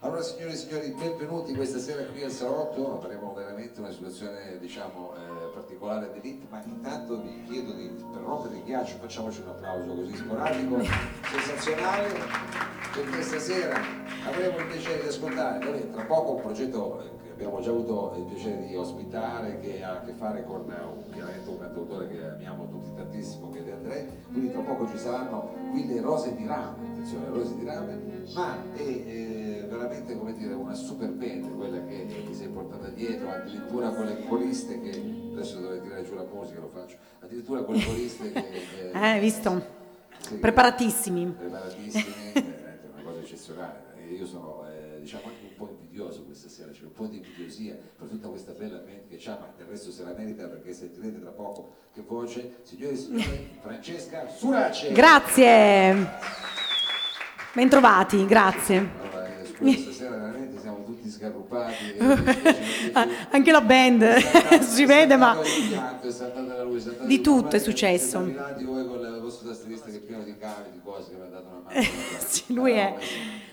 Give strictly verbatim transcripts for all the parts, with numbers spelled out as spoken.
Allora, signore e signori, benvenuti questa sera qui al Salotto. Avremo veramente una situazione, diciamo, eh, particolare d'élite, ma intanto vi chiedo di, per rompere il ghiaccio, facciamoci un applauso così sporadico, sensazionale, perché stasera avremo il piacere di ascoltare, vabbè, tra poco un progetto che abbiamo già avuto il piacere di ospitare, che ha a che fare con un, chiaramente un cantautore che amiamo tutti tantissimo, che è De André, quindi tra poco ci saranno qui le rose di rame, attenzione, le rose di rame, ma è... Eh, veramente, come dire, una super band quella che ti sei portata dietro, addirittura con le coriste che adesso dovrei tirare giù la musica, lo faccio, addirittura con le coriste che eh, hai visto, sì, preparatissimi preparatissimi è eh, una cosa eccezionale. Io sono eh, diciamo anche un po' invidioso questa sera, c'è un po' di invidiosia per tutta questa bella band che c'ha, ma del resto se la merita, perché sentirete tra poco che voce. Signore e signori, Francesca Suraci. Grazie, bentrovati, grazie. Stasera veramente siamo tutti sgarrupati. Anche la band saltata, si vede, ma pianto, luce, di tutto è successo. Voi con la vostra tastierista che è pieno di cavi, di cose che mi ha dato una mano. Sì, lui è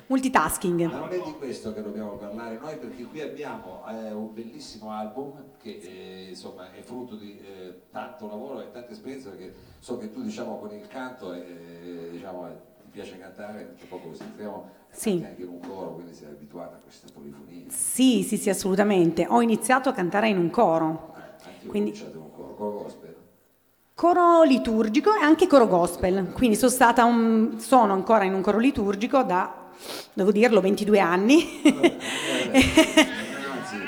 multitasking. Ma non è di questo che dobbiamo parlare noi, perché qui abbiamo eh, un bellissimo album che eh, insomma è frutto di eh, tanto lavoro e tante esperienze, perché so che tu, diciamo, con il canto eh, diciamo piace cantare, c'è poco, sentiamo, sì, anche in un coro, quindi sei abituata a questa polifonia. Sì, sì, sì, assolutamente. Ho iniziato a cantare in un coro. Eh, anche quindi... ho iniziato in un coro, coro gospel. Coro liturgico e anche coro gospel. Quindi sono stata un... sono ancora in un coro liturgico da, devo dirlo, ventidue anni. Allora, eh, eh,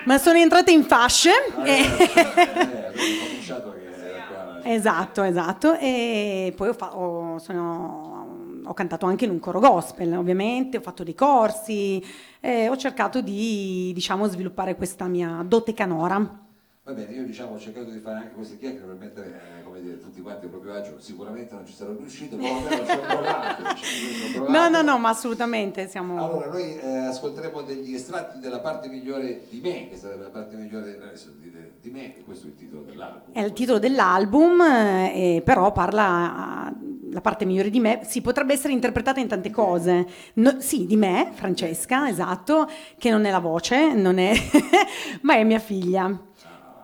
ma sono entrata in fasce. Eh, eh, eh, ho cominciato che era qua. Esatto, esatto. E poi ho fa... ho... sono... ho cantato anche in un coro gospel, ovviamente, ho fatto dei corsi, eh, ho cercato di, diciamo, sviluppare questa mia dote canora. Va bene, io, diciamo, ho cercato di fare anche queste chiacchiere per mettere, eh, come dire, tutti quanti a proprio agio. Sicuramente non ci sarò riuscito, però almeno ci ho provato, ci ho provato. No, no, no, ma assolutamente siamo... Allora, noi eh, ascolteremo degli estratti della parte migliore di me, che sarebbe la parte migliore di, di, di me, e questo è il titolo dell'album. È il titolo dell'album, eh, però parla... la parte migliore di me, sì, potrebbe essere interpretata in tante cose, no, sì, di me, Francesca, esatto, che non è la voce, non è ma è mia figlia,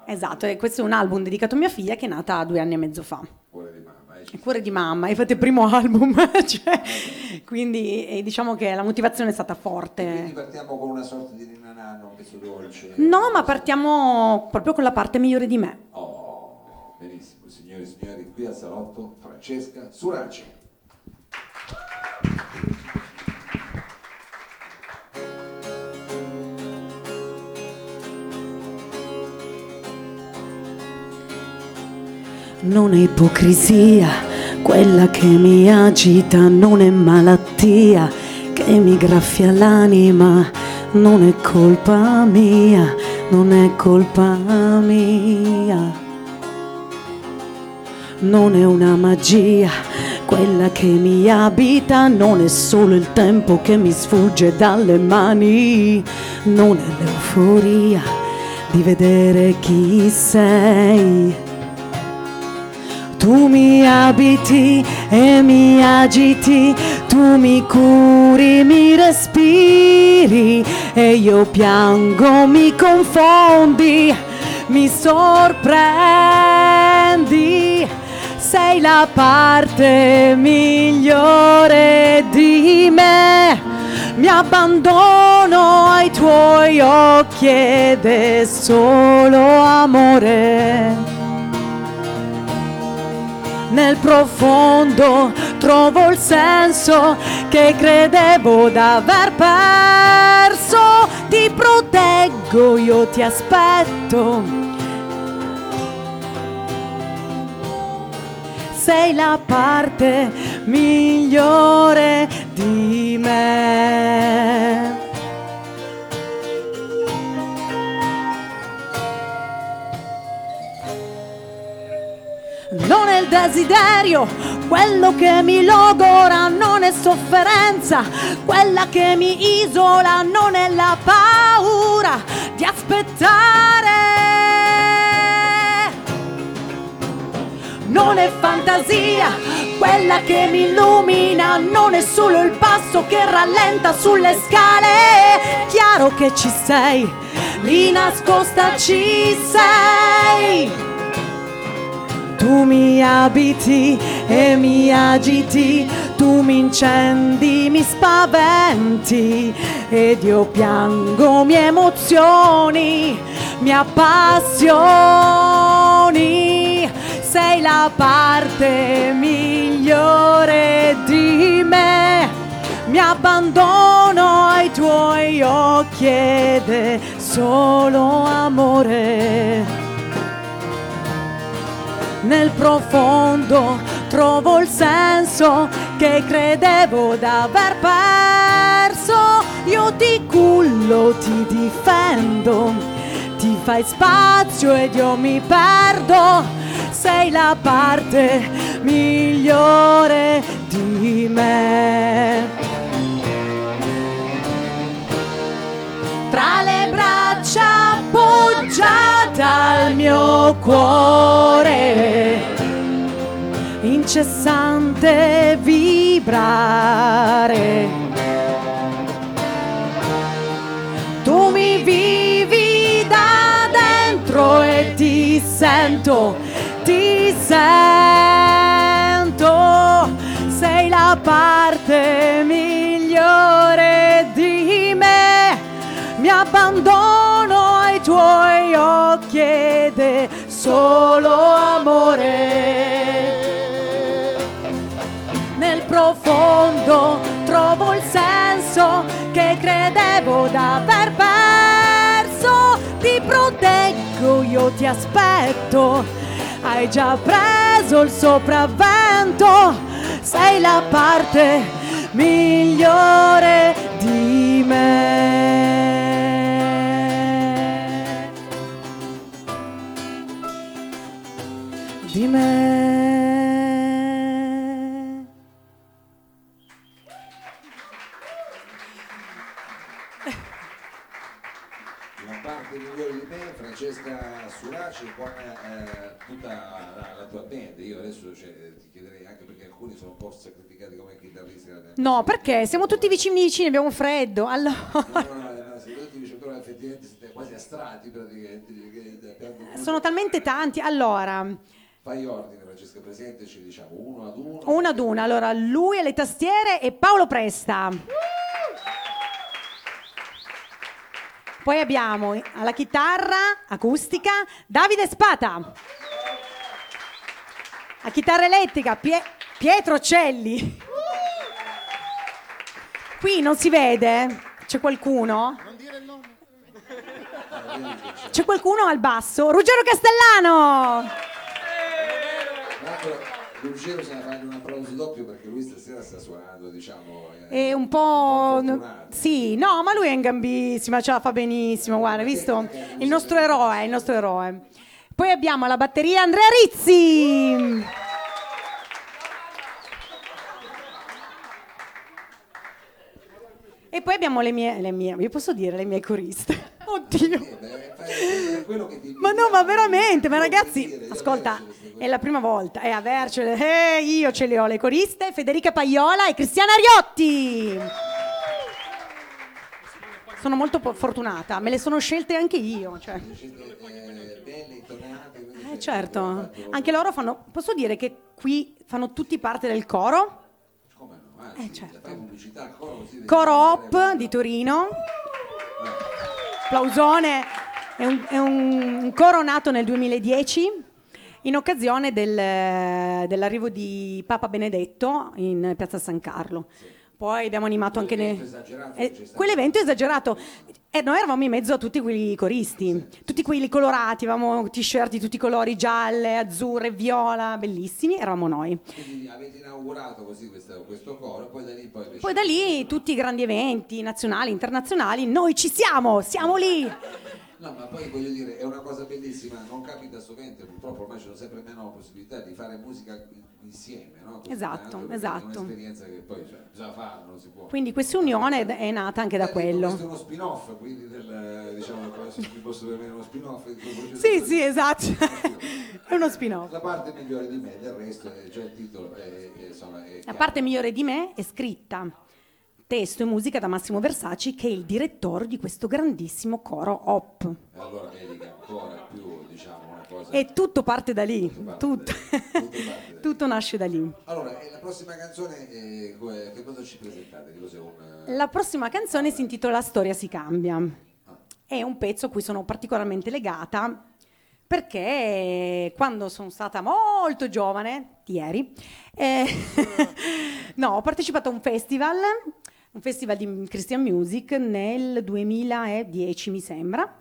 esatto, e questo è un album dedicato a mia figlia che è nata due anni e mezzo fa. Cuore di mamma, eh. Cuore di mamma, infatti è il primo album, cioè, quindi eh, diciamo che la motivazione è stata forte. Quindi partiamo con una sorta di rinanano, un pezzo dolce. No, ma partiamo proprio con la parte migliore di me. Oh. Benissimo, signori e signori, qui al Salotto Francesca Suraci. Non è ipocrisia quella che mi agita, non è malattia che mi graffia l'anima, non è colpa mia, non è colpa mia. Non è una magia quella che mi abita, non è solo il tempo che mi sfugge dalle mani, non è l'euforia di vedere chi sei. Tu mi abiti e mi agiti, tu mi curi, mi respiri e io piango, mi confondi, mi sorprendi. Sei la parte migliore di me, mi abbandono ai tuoi occhi ed è solo amore. Nel profondo trovo il senso che credevo d'aver perso, ti proteggo, io ti aspetto. Sei la parte migliore di me. Non è il desiderio quello che mi logora, non è sofferenza quella che mi isola, non è la paura di aspettare. Non è fantasia Quella che mi illumina non è solo il passo che rallenta sulle scale. Chiaro che ci sei, lì nascosta ci sei. Tu mi abiti e mi agiti, tu mi incendi, mi spaventi, ed io piango mie emozioni, mi appassioni. Sei la parte migliore di me, mi abbandono ai tuoi occhi ed è solo amore. Nel profondo trovo il senso che credevo d'aver perso. Io ti cullo, ti difendo, ti fai spazio ed io mi perdo. Sei la parte migliore di me. Tra le braccia appoggiata al mio cuore, incessante vibrare, tu mi vivi da dentro e ti sento, ti sento. Sei la parte migliore di me, mi abbandono ai tuoi occhi ed è solo amore. Nel profondo trovo il senso che credevo d'aver perso. Ti proteggo, io ti aspetto, hai già preso il sopravvento. Sei la parte migliore di me. Di me. La parte migliore di me, Francesca Suraci, qua eh, tutta la, la tua band. Io adesso cioè, ti chiederei anche perché alcuni sono un po' sacrificati come chitarristi. No, perché siamo tutti vicini vicini, abbiamo freddo. Allora. No, no, no, no, no, se tutti vicini, però effettivamente siete quasi astratti praticamente. Sono talmente tanti. Allora. Fai ordine, Francesca, presenteci, diciamo, uno ad uno. Uno ad uno, allora, lui alle tastiere e Paolo Presta. Poi abbiamo alla chitarra acustica Davide Spata. A chitarra elettrica Pie- Pietro Celli. Qui non si vede, c'è qualcuno? Non dire il nome. C'è qualcuno al basso? Ruggero Castellano. Ruggero se ne fa un applauso doppio perché lui stasera sta suonando, diciamo. È un po'. Un po' sì, no, ma lui è in gambissima, ce la fa benissimo. Guarda, visto? Il nostro eroe, il nostro eroe. Poi abbiamo alla batteria Andrea Rizzi. E poi abbiamo le mie, le mie, vi posso dire, le mie coriste. Oddio. Ma no, ma veramente, ma ragazzi, ascolta, è la prima volta, è a avercele, eh, io ce le ho le coriste, Federica Paiola e Cristiana Ariotti. Sono molto fortunata, me le sono scelte anche io, cioè. Eh, certo, anche loro fanno, posso dire che qui fanno tutti parte del coro? Eh, certo. Coro Op di Torino. Applausone, è un, è un coro nato nel duemiladieci in occasione del, dell'arrivo di Papa Benedetto in Piazza San Carlo. Poi abbiamo animato anche ne... eh, quell'evento esagerato e eh, noi eravamo in mezzo a tutti quei coristi, tutti quelli colorati, avevamo t-shirt di tutti i colori, gialle, azzurre, viola, bellissimi, eravamo noi. Quindi avete inaugurato così questo, questo coro, poi da lì poi, poi da lì tutti i grandi eventi nazionali, internazionali, noi ci siamo, siamo lì. No, ma poi voglio dire, è una cosa bellissima, non capita sovente, purtroppo ormai c'è sempre meno possibilità di fare musica insieme, no? Così, esatto, esatto. È un'esperienza che poi cioè, bisogna farlo, non si può. Quindi questa unione è nata anche da eh, quello. Questo è uno spin-off, quindi del, diciamo, se posso permettere uno spin-off. Sì, sì, esatto. È uno spin-off. La parte migliore di me, del resto, è, cioè il titolo è, è, insomma, è La parte migliore di me è scritta. Testo e musica da Massimo Versaci, che è il direttore di questo grandissimo coro Op. Allora vedi ancora più, diciamo, una cosa. E tutto parte da lì, tutto, tutto, da lì. tutto, da lì. tutto nasce da lì. Allora, la prossima canzone, eh, che cosa ci presentate? Una... La prossima canzone si intitola Storia si cambia. Ah. È un pezzo a cui sono particolarmente legata, perché quando sono stata molto giovane, ieri, eh, no, ho partecipato a un festival. Un festival di Christian Music nel duemiladieci, mi sembra.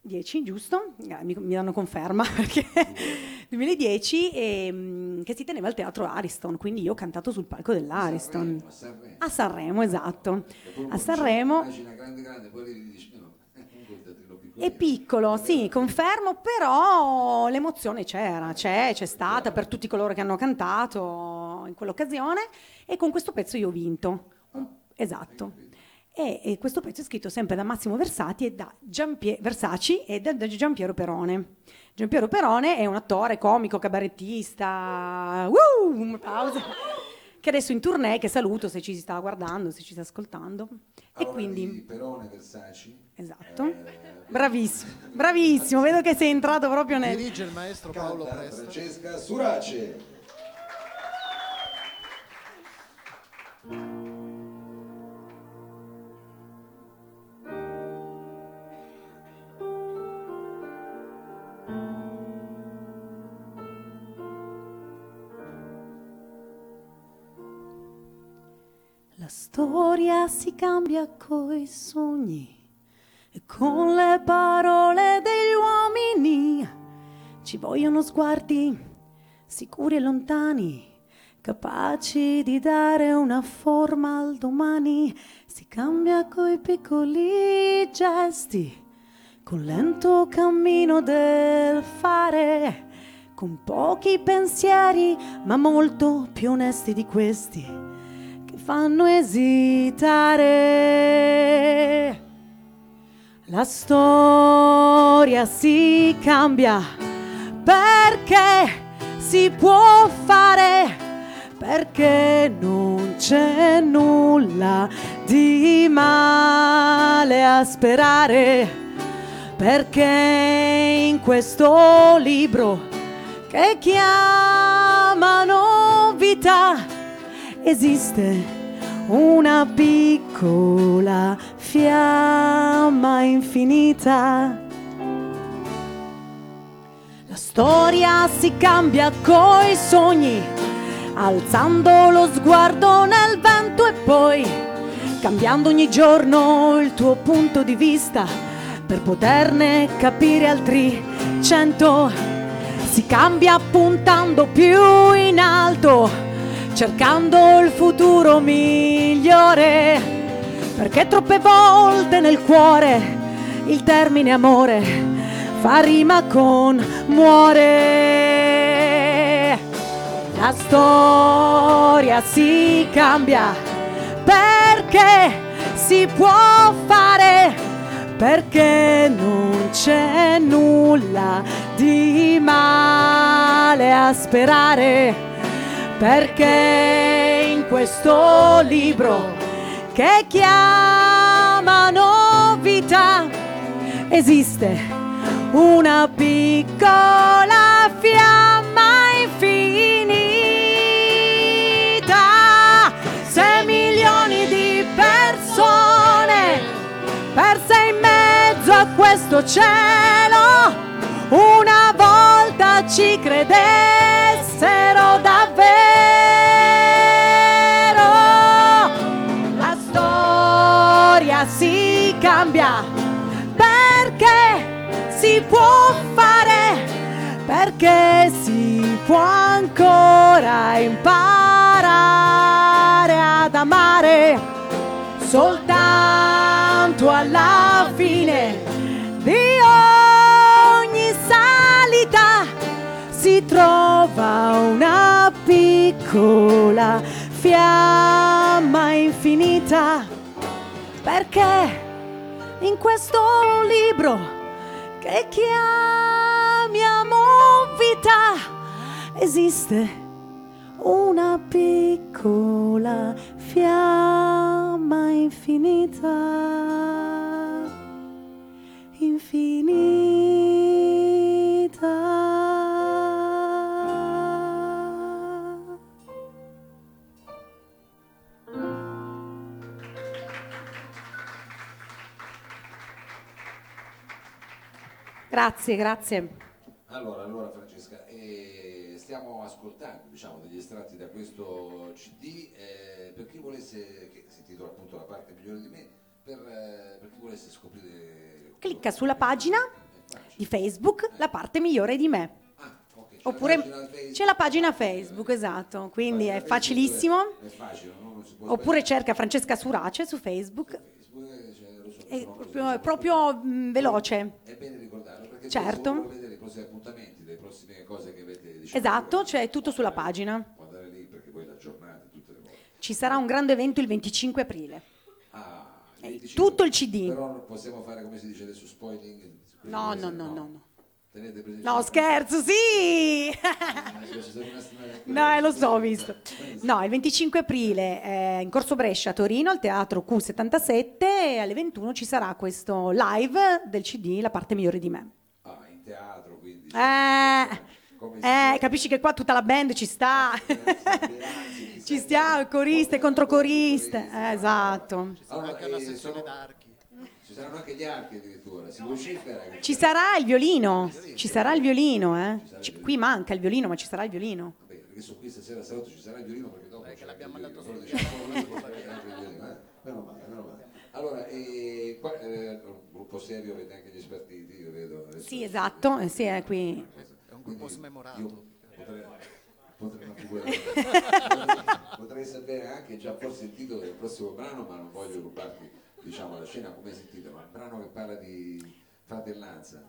dieci, giusto? Mi, mi danno conferma, perché duemiladieci, e, che si teneva al Teatro Ariston, quindi io ho cantato sul palco dell'Ariston. A Sanremo, a Sanremo. A Sanremo, esatto. A Sanremo. Grande, grande, poi gli dici, no, è piccolo, sì, confermo, però l'emozione c'era, c'è, c'è stata per tutti coloro che hanno cantato in quell'occasione, e con questo pezzo io ho vinto, esatto, e, e questo pezzo è scritto sempre da Massimo Versaci e da, Giampie, Versaci e da, da Giampiero Perone. Giampiero Perone è un attore, comico, cabarettista, uh, un applauso, che adesso in tournée, che saluto se ci si sta guardando, se ci sta ascoltando. Allora, e quindi Perone, Versaci. Esatto, eh, bravissimo, bravissimo, vedo che sei entrato proprio nel... Dirige il maestro Paolo Presta. Francesca Suraci. La storia si cambia coi sogni, con le parole degli uomini ci vogliono sguardi sicuri e lontani, capaci di dare una forma al domani. Si cambia coi piccoli gesti, col lento cammino del fare, con pochi pensieri ma molto più onesti di questi che fanno esitare. La storia si cambia perché si può fare, perché non c'è nulla di male a sperare, perché in questo libro che chiamano vita esiste una piccola fiamma infinita. La storia si cambia coi sogni, alzando lo sguardo nel vento e poi cambiando ogni giorno il tuo punto di vista per poterne capire altri cento. Si cambia puntando più in alto, cercando il futuro migliore, perché troppe volte nel cuore il termine amore fa rima con muore. La storia si cambia perché si può fare, perché non c'è nulla di male a sperare, perché in questo libro che chiamano vita esiste una piccola fiamma infinita. Sei milioni di persone perse in mezzo a questo cielo, una volta ci credessero davvero. Si cambia perché si può fare, perché si può ancora imparare ad amare, soltanto alla fine trova una piccola fiamma infinita, perché in questo libro che chiamiamo vita esiste una piccola fiamma infinita, infinita. Grazie, grazie. Allora, allora Francesca, eh, stiamo ascoltando, diciamo, degli estratti da questo C D, eh, per chi volesse, che si intitola appunto La parte migliore di me, per, eh, per chi volesse scoprire... Clicca sulla pagina di Facebook, eh. La parte migliore di me. Ah, okay, c'è. Oppure la c'è la pagina Facebook, eh, esatto, quindi è Facebook facilissimo. È, è facile, no? Non si può. Oppure sperare. Cerca Francesca Suraci su Facebook. Facebook cioè, lo so, è proprio, è proprio mh, veloce. È bene ricordarlo. Certo. Vuole vedere i prossimi appuntamenti, le prossime cose che avete, diciamo, esatto, c'è cioè, tutto sulla pagina. Può andare lì perché poi la giornata tutte le volte. Ci sarà un grande evento il venticinque aprile. Ah, venticinque, tutto il C D. Però non possiamo fare, come si dice adesso, spoiling. No, no, no, no, no, no. Tenete presente. No, scherzo, sì. No, eh, lo so, ho visto. No, il venticinque aprile eh, in Corso Brescia a Torino al Teatro Q settantasette e alle ventuno ci sarà questo live del C D La parte migliore di me. Teatro, quindi, eh, eh, capisci che qua tutta la band ci sta, ci stiamo, coriste contro coriste, eh, esatto. Ci sarà anche una sezione d'archi, ci saranno anche gli archi addirittura, si vocifera. Ci sarà il violino, ci sarà il violino, eh. C- qui manca il violino, ma ci sarà il violino. Vabbè, adesso qui stasera Salotto ci sarà il violino perché dopo perché l'abbiamo mandato solo diciamo. Allora, eh, qua, eh, un gruppo serio, avete anche gli spartiti, io vedo. Sì, esatto, eh, sì, è qui. È un gruppo smemorato. Potrei, potrei, potrei, potrei sapere anche già forse il titolo del prossimo brano, ma non voglio rubarti, diciamo, la scena, come si intitola, ma è un brano che parla di fratellanza.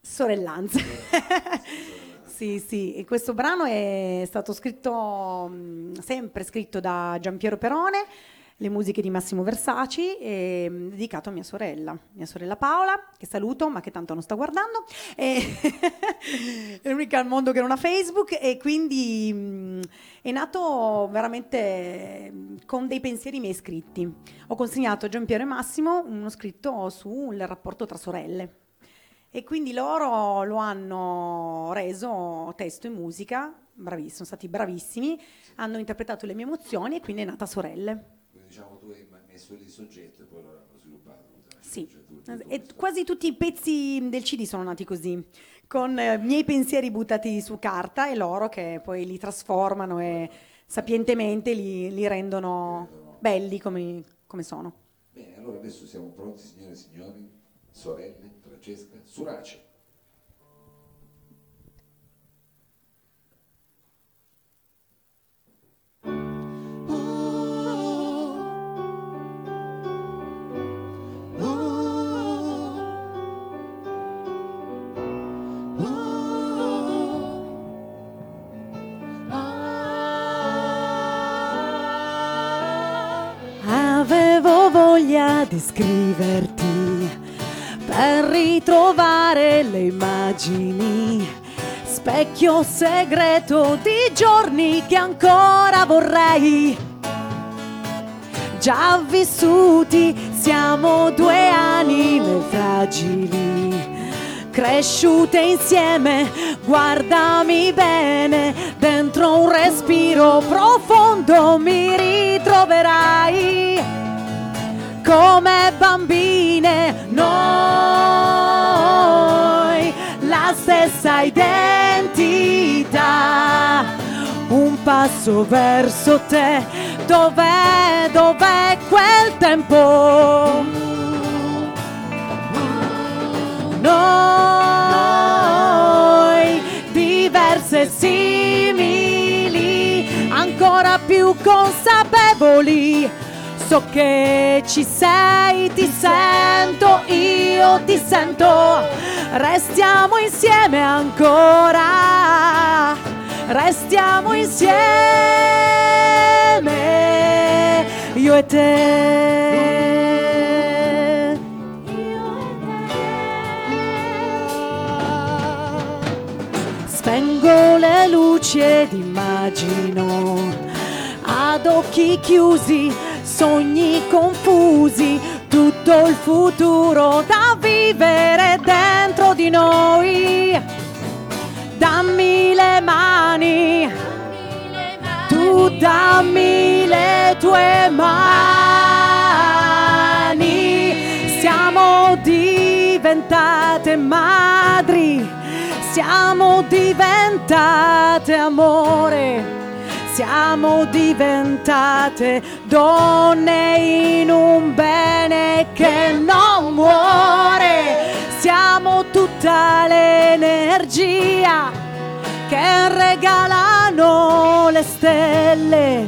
Sorellanza. Sorellanza. Sì, sì, e questo brano è stato scritto, sempre scritto da Giampiero Perone, le musiche di Massimo Versaci, eh, dedicato a mia sorella, mia sorella Paola, che saluto ma che tanto non sta guardando, eh, è l'unica al mondo che non ha Facebook, e quindi mh, è nato veramente con dei pensieri miei scritti. Ho consegnato a Giampiero e Massimo uno scritto sul rapporto tra sorelle e quindi loro lo hanno reso testo e musica, bravissimi, sono stati bravissimi, hanno interpretato le mie emozioni e quindi è nata Sorelle. Diciamo, tu hai messo lì il soggetto e poi lo hanno sviluppato. Sì, cioè, tu, tu, tu e quasi tutti i pezzi del C D sono nati così, con eh, miei pensieri buttati su carta e loro che poi li trasformano e sapientemente li, li rendono eh, no. belli come, come sono. Bene, allora adesso siamo pronti, signore e signori, sorelle, Francesca Suraci. Di scriverti per ritrovare le immagini, specchio segreto di giorni che ancora vorrei già vissuti. Siamo due anime fragili cresciute insieme, guardami bene, dentro un respiro profondo mi ritroverai. Come bambine noi, la stessa identità, un passo verso te, dov'è, dov'è quel tempo? Noi, diverse simili, ancora più consapevoli. So che ci sei, ti sento, io ti sento, restiamo insieme ancora. restiamo insieme, io e te, io e te. Spengo le luci ed immagino ad occhi chiusi sogni confusi, tutto il futuro da vivere dentro di noi. Dammi le mani, tu dammi le tue mani. Siamo diventate madri, siamo diventate amore, siamo diventate donne in un bene che non muore. Siamo tutta l'energia che regalano le stelle.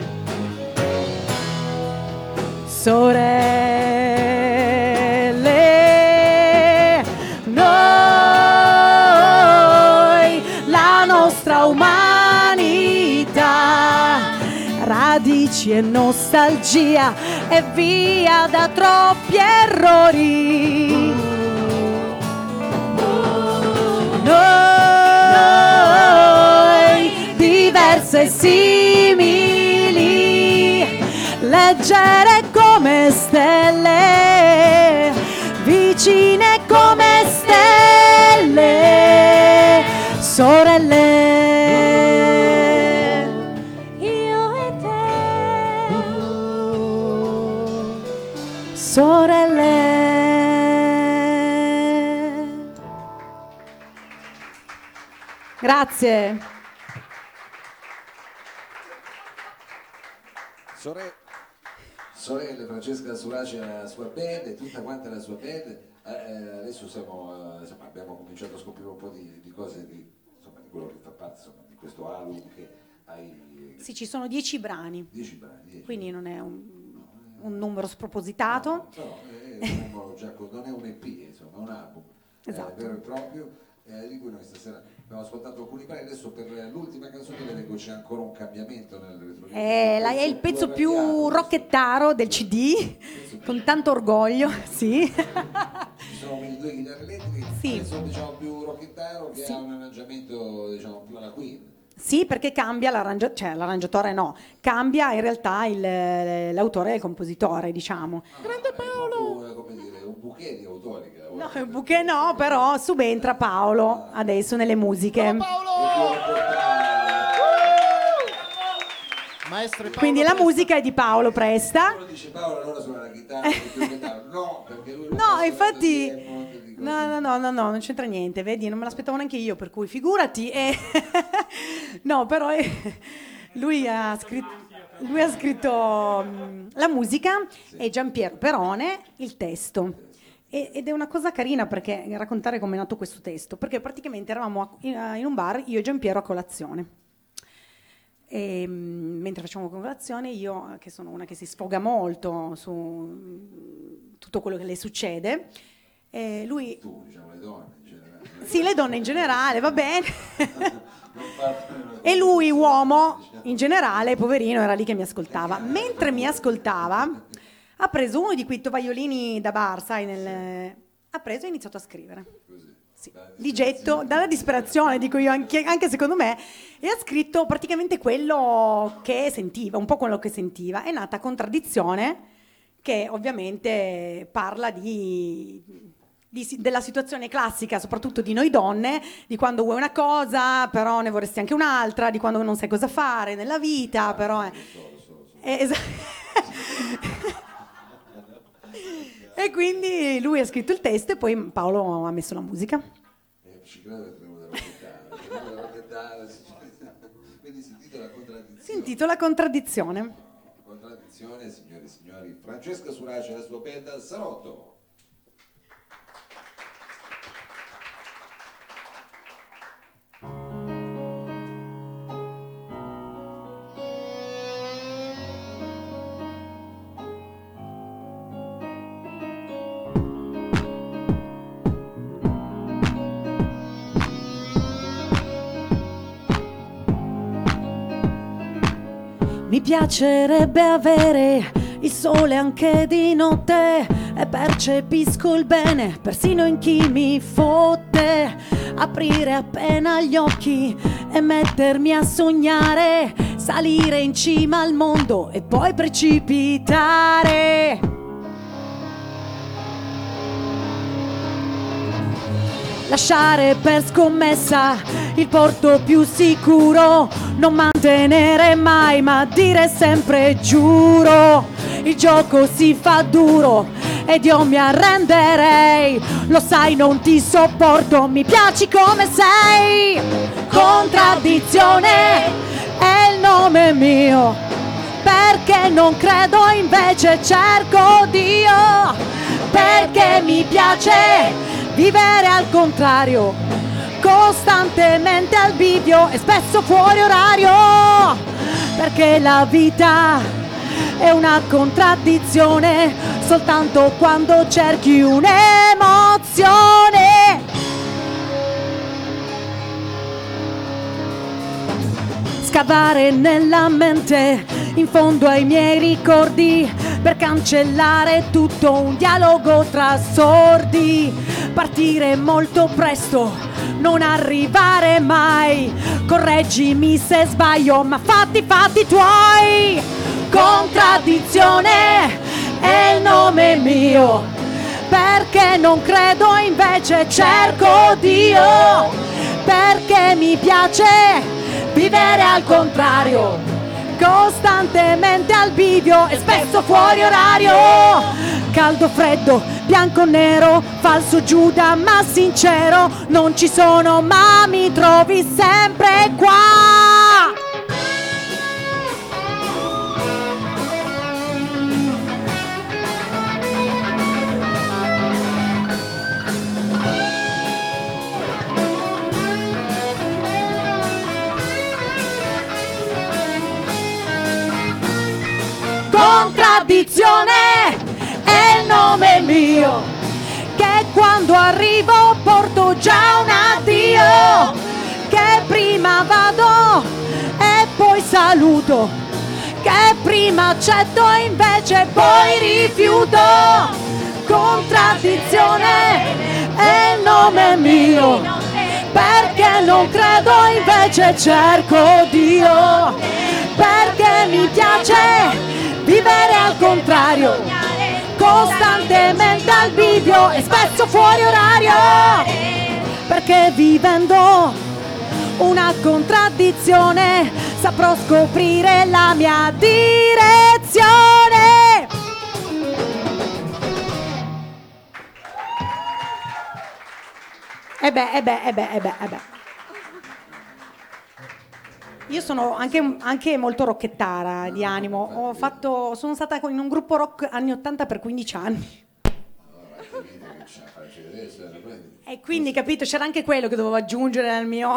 Sorelle, noi, la nostra umanità, radici e nostalgia e via da troppi errori. Noi, diverse e simili, leggere come stelle, vicine come stelle, sorelle, io e te, sorelle. Grazie. Sore... Sorelle, Francesca Suraci e la sua band e tutta quanta la sua band. Eh, adesso siamo, eh, insomma, abbiamo cominciato a scoprire un po' di, di cose di, insomma, di quello che fa parte, insomma, di questo album che hai. Sì, ci sono dieci brani. Dieci brani. Dieci. Quindi non è un, un numero spropositato. No, no, è un numero già, non è un E P, insomma, è un album. Esatto. È vero e proprio. Eh, di cui noi stasera abbiamo ascoltato alcuni brani. Adesso per l'ultima canzone vedo c'è ancora un cambiamento nel retrovisore. Eh, è il pezzo più rocchettaro del C D, con tanto orgoglio, sì. Ci sono due chitarre elettriche, sì. Che sono, diciamo, più rocchettaro, che sì. Ha un arrangiamento, diciamo, più alla Queen. Sì, perché cambia l'arrangiatore, cioè l'arrangiatore no, cambia in realtà il, l'autore e il compositore, diciamo. Ah, grande Paolo! È un, come dire, un bouquet di autori. Che no, il bouquet no, però subentra Paolo adesso nelle musiche. No, Paolo! Maestro Paolo. Quindi la musica è di Paolo Presta. Uno dice Paolo allora suona la chitarra, no, perché lui no, infatti... No, no, no, no, no, non c'entra niente, vedi, non me l'aspettavo neanche io, per cui figurati. E... no, però eh, lui, ha scritto, lui ha scritto la musica e Giampiero Perone il testo. E, ed è una cosa carina perché raccontare come è nato questo testo, perché praticamente eravamo a, in, in un bar, io e Giampiero a colazione. E, mentre facciamo colazione, io, che sono una che si sfoga molto su tutto quello che le succede, Eh, lui... Tu, diciamo, le donne in generale. Sì, le donne in generale, va bene. E lui, uomo in generale, poverino, era lì che mi ascoltava. Mentre mi ascoltava, ha preso uno di quei tovagliolini da bar, sai, nel... ha preso e ha iniziato a scrivere. Sì. Li getto, dalla disperazione, dico io, anche, anche secondo me, e ha scritto praticamente quello che sentiva, un po' quello che sentiva. È nata Contraddizione, che ovviamente parla di... Di, della situazione classica, soprattutto di noi donne, di quando vuoi una cosa però ne vorresti anche un'altra, di quando non sai cosa fare nella vita, però eh. Eh, es- e quindi lui ha scritto il testo e poi Paolo ha messo la musica. Si intitola Contraddizione. Contraddizione, signore e signori, Francesca Suraci e la sua band al Salotto. Mi piacerebbe avere il sole anche di notte e percepisco il bene persino in chi mi fotte. Aprire appena gli occhi e mettermi a sognare, salire in cima al mondo e poi precipitare. Lasciare per scommessa il porto più sicuro, non mantenere mai ma dire sempre giuro. Il gioco si fa duro ed io mi arrenderei, lo sai non ti sopporto, mi piaci come sei. Contraddizione è il nome mio, perché non credo invece cerco Dio, perché mi piace vivere al contrario, costantemente al bivio e spesso fuori orario, perché la vita è una contraddizione soltanto quando cerchi un'emozione. Scavare nella mente, in fondo ai miei ricordi, per cancellare tutto un dialogo tra sordi. Partire molto presto, non arrivare mai, correggimi se sbaglio ma fatti fatti tuoi. Contraddizione è il nome mio, perché non credo invece cerco Dio, perché mi piace vivere al contrario, costantemente al bivio e spesso fuori orario. Caldo, freddo, bianco, nero, falso, Giuda, ma sincero, non ci sono ma mi trovi sempre qua. Contraddizione è il nome mio, che quando arrivo porto già un addio, che prima vado e poi saluto, che prima accetto e invece poi rifiuto. Contraddizione è il nome mio, perché non credo invece cerco Dio, perché mi piace vivere al contrario, costantemente al bivio e spesso fuori orario, perché vivendo una contraddizione saprò scoprire la mia direzione. E beh, e beh, e beh, e beh, e beh. Io sono anche, anche molto rockettara di animo, ho fatto, sono stata in un gruppo rock anni ottanta per quindici anni. E quindi, capito, c'era anche quello che dovevo aggiungere al mio...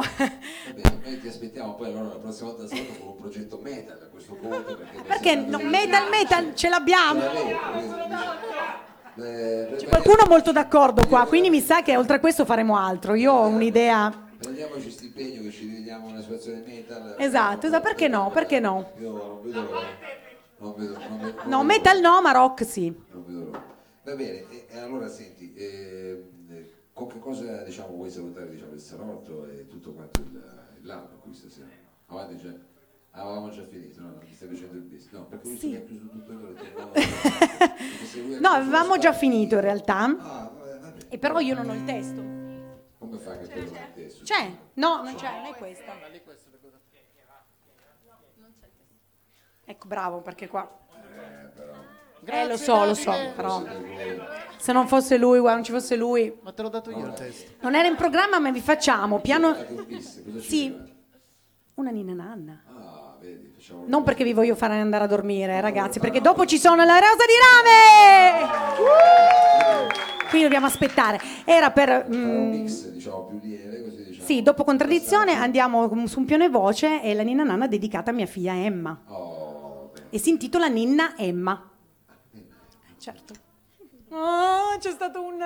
Beh, ti aspettiamo poi allora la prossima volta Salotto con un progetto metal a questo punto. Perché, perché no, metal, metal, ce l'abbiamo! Ce l'abbiamo. Eh, C'è qualcuno molto d'accordo qua, quindi mi sa che oltre a questo faremo altro, io ho un'idea... Prendiamoci stipendio che ci vediamo una situazione metal. Esatto, esatto, perché no? Perché no? Io non vedo l'ora. Non vedo, non vedo, non no, metal no, ma rock sì. Non vedo l'ora. Va bene, e, e allora senti, eh, con che cosa diciamo vuoi salutare diciamo il Salotto e tutto quanto l'anno qui stasera? Avanti già. Avevamo già finito, no? Mi stai facendo il bis. No, perché lui sì. Si è chiuso tutto l'ora. No, no, avevamo già finito in realtà. Ah, vabbè. E però io non ho il testo. Come fa che quello adesso? C'è? No, non c'è, non è questo. Ecco, bravo, perché qua... Eh, però... eh lo so, lo so, però... Se non fosse lui, guarda, non ci fosse lui... Ma te l'ho dato io il testo. Non era in programma, ma vi facciamo, piano... Sì, una ninna nanna. Ah, vedi, facciamo... Non perché vi voglio fare andare a dormire, ragazzi, perché dopo ci sono la rosa di rame! Uh! Quindi dobbiamo aspettare. Era per mm, un mix, diciamo, più lieve, così, diciamo. Sì, dopo contraddizione andiamo su un piano e voce e la ninna nanna è dedicata a mia figlia Emma. Oh, e si intitola Ninna Emma. Certo. Oh, c'è stato un...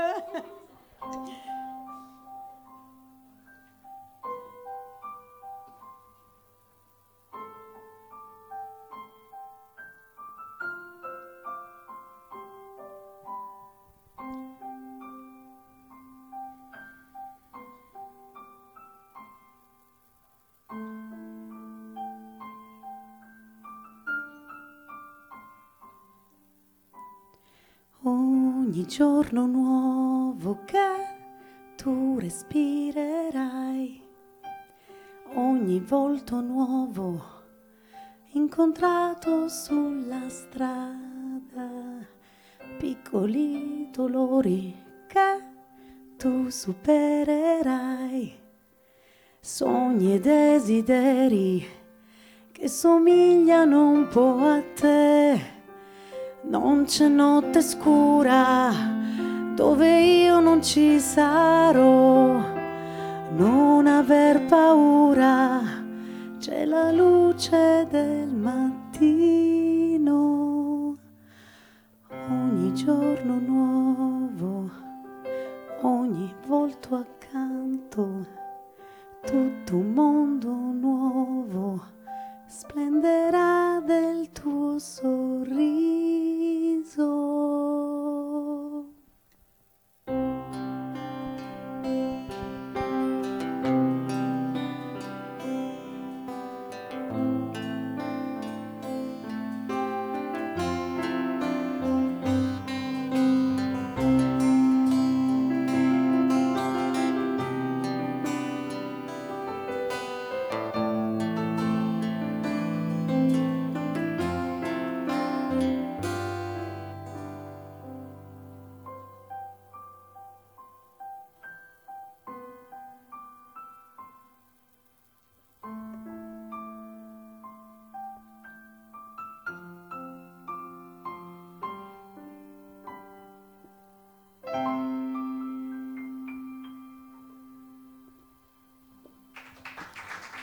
ogni giorno nuovo che tu respirerai, ogni volto nuovo incontrato sulla strada, piccoli dolori che tu supererai, sogni e desideri che somigliano un po' a te. Non c'è notte scura dove io non ci sarò, non aver paura, c'è la luce del mattino. Ogni giorno nuovo, ogni volto accanto, tutto un mondo nuovo splenderà del tuo sorriso.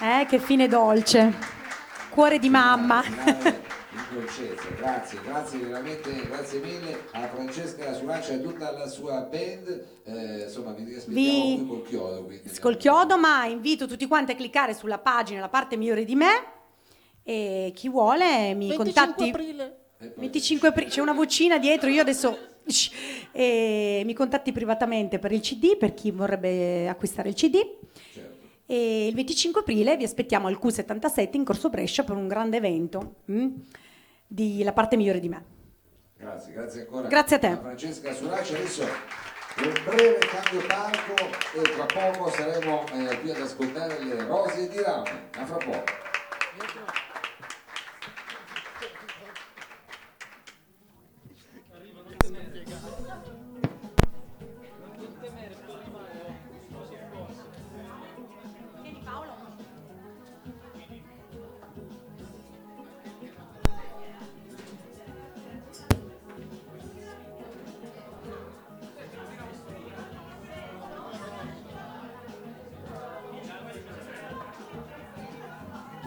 Eh, che fine dolce, cuore di mamma. Grazie, grazie veramente, grazie mille a Francesca Suraci e a tutta la sua band. Eh, insomma, vi aspettiamo qui col chiodo. Quindi, col chiodo, ma invito tutti quanti a cliccare sulla pagina La parte migliore di me. E chi vuole mi contatti. venticinque aprile. venticinque aprile, c'è una vocina dietro, io adesso. E mi contatti privatamente per il C D, per chi vorrebbe acquistare il C D. Certo. E il venticinque aprile vi aspettiamo al Q settantasette in Corso Brescia per un grande evento mh, di La parte migliore di me. Grazie, grazie ancora. Grazie a te. A Francesca Suraci. Adesso un breve cambio palco e tra poco saremo eh, qui ad ascoltare le Rose di Rame. A fra poco.